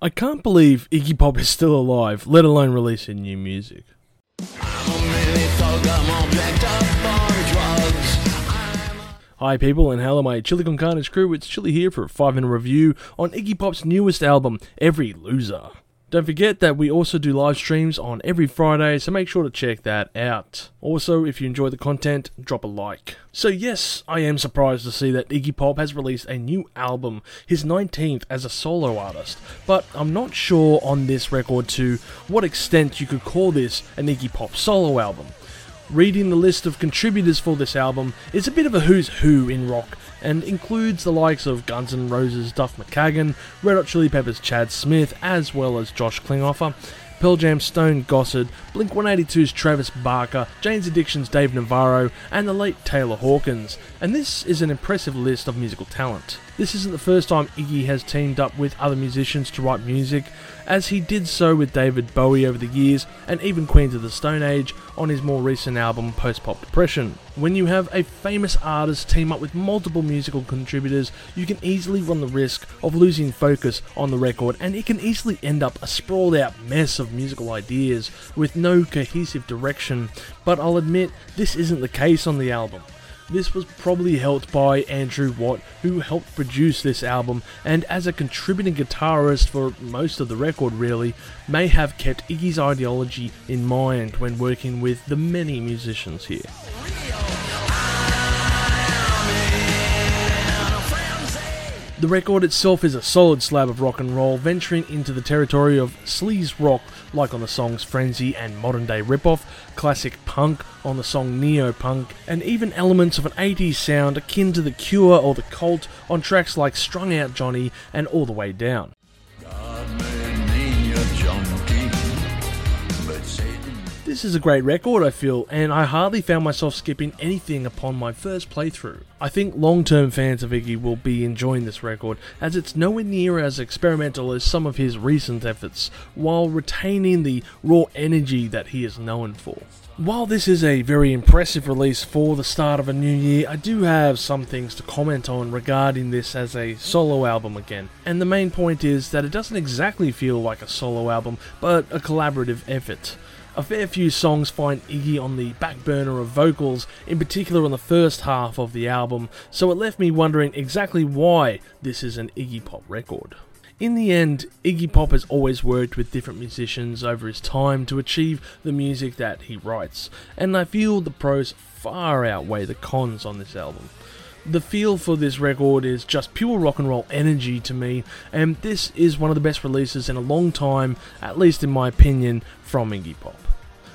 I can't believe Iggy Pop is still alive, let alone releasing new music. Hi people, and hello my Chili Con Carnage crew, it's Chili here for a 5-minute review on Iggy Pop's newest album, Every Loser. Don't forget that we also do live streams on every Friday, so make sure to check that out. Also, if you enjoy the content, drop a like. So yes, I am surprised to see that Iggy Pop has released a new album, his 19th as a solo artist, but I'm not sure on this record to what extent you could call this an Iggy Pop solo album. Reading the list of contributors for this album is a bit of a who's who in rock, and includes the likes of Guns N' Roses' Duff McKagan, Red Hot Chili Peppers' Chad Smith, as well as Josh Klinghoffer, Pearl Jam's Stone Gossard, Blink-182's Travis Barker, Jane's Addiction's Dave Navarro, and the late Taylor Hawkins. And this is an impressive list of musical talent. This isn't the first time Iggy has teamed up with other musicians to write music, as he did so with David Bowie over the years, and even Queens of the Stone Age on his more recent album Post-Pop Depression. When you have a famous artist team up with multiple musical contributors, you can easily run the risk of losing focus on the record, and it can easily end up a sprawled out mess of musical ideas with no cohesive direction, but I'll admit this isn't the case on the album. This was probably helped by Andrew Watt, who helped produce this album, and as a contributing guitarist for most of the record really, may have kept Iggy's ideology in mind when working with the many musicians here. The record itself is a solid slab of rock and roll, venturing into the territory of sleaze rock, like on the songs Frenzy and Modern Day Ripoff, classic punk on the song Neo-Punk, and even elements of an 80s sound akin to The Cure or The Cult on tracks like Strung Out Johnny and All the Way Down. This is a great record, I feel, and I hardly found myself skipping anything upon my first playthrough. I think long-term fans of Iggy will be enjoying this record, as it's nowhere near as experimental as some of his recent efforts, while retaining the raw energy that he is known for. While this is a very impressive release for the start of a new year, I do have some things to comment on regarding this as a solo album again. And the main point is that it doesn't exactly feel like a solo album, but a collaborative effort. A fair few songs find Iggy on the back burner of vocals, in particular on the first half of the album, so it left me wondering exactly why this is an Iggy Pop record. In the end, Iggy Pop has always worked with different musicians over his time to achieve the music that he writes, and I feel the pros far outweigh the cons on this album. The feel for this record is just pure rock and roll energy to me, and this is one of the best releases in a long time, at least in my opinion, from Iggy Pop.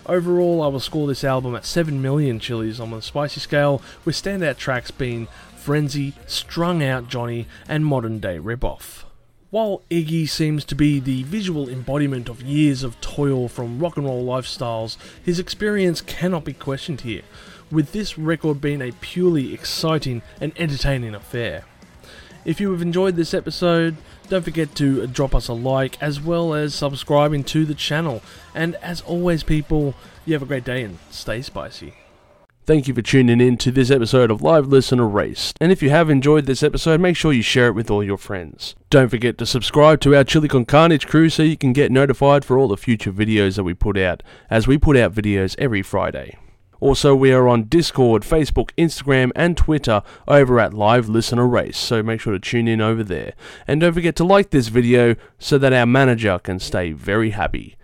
Overall, I will score this album at 7 million chilies on the spicy scale, with standout tracks being Frenzy, Strung Out Johnny, and Modern Day Ripoff. While Iggy seems to be the visual embodiment of years of toil from rock and roll lifestyles, his experience cannot be questioned here, with this record being a purely exciting and entertaining affair. If you have enjoyed this episode, don't forget to drop us a like, as well as subscribing to the channel. And as always people, you have a great day and stay spicy. Thank you for tuning in to this episode of Live Listener Race. And if you have enjoyed this episode, make sure you share it with all your friends. Don't forget to subscribe to our Chili Con Carnage crew so you can get notified for all the future videos that we put out, as we put out videos every Friday. Also, we are on Discord, Facebook, Instagram, and Twitter over at Live Listener Race, so make sure to tune in over there. And don't forget to like this video so that our manager can stay very happy.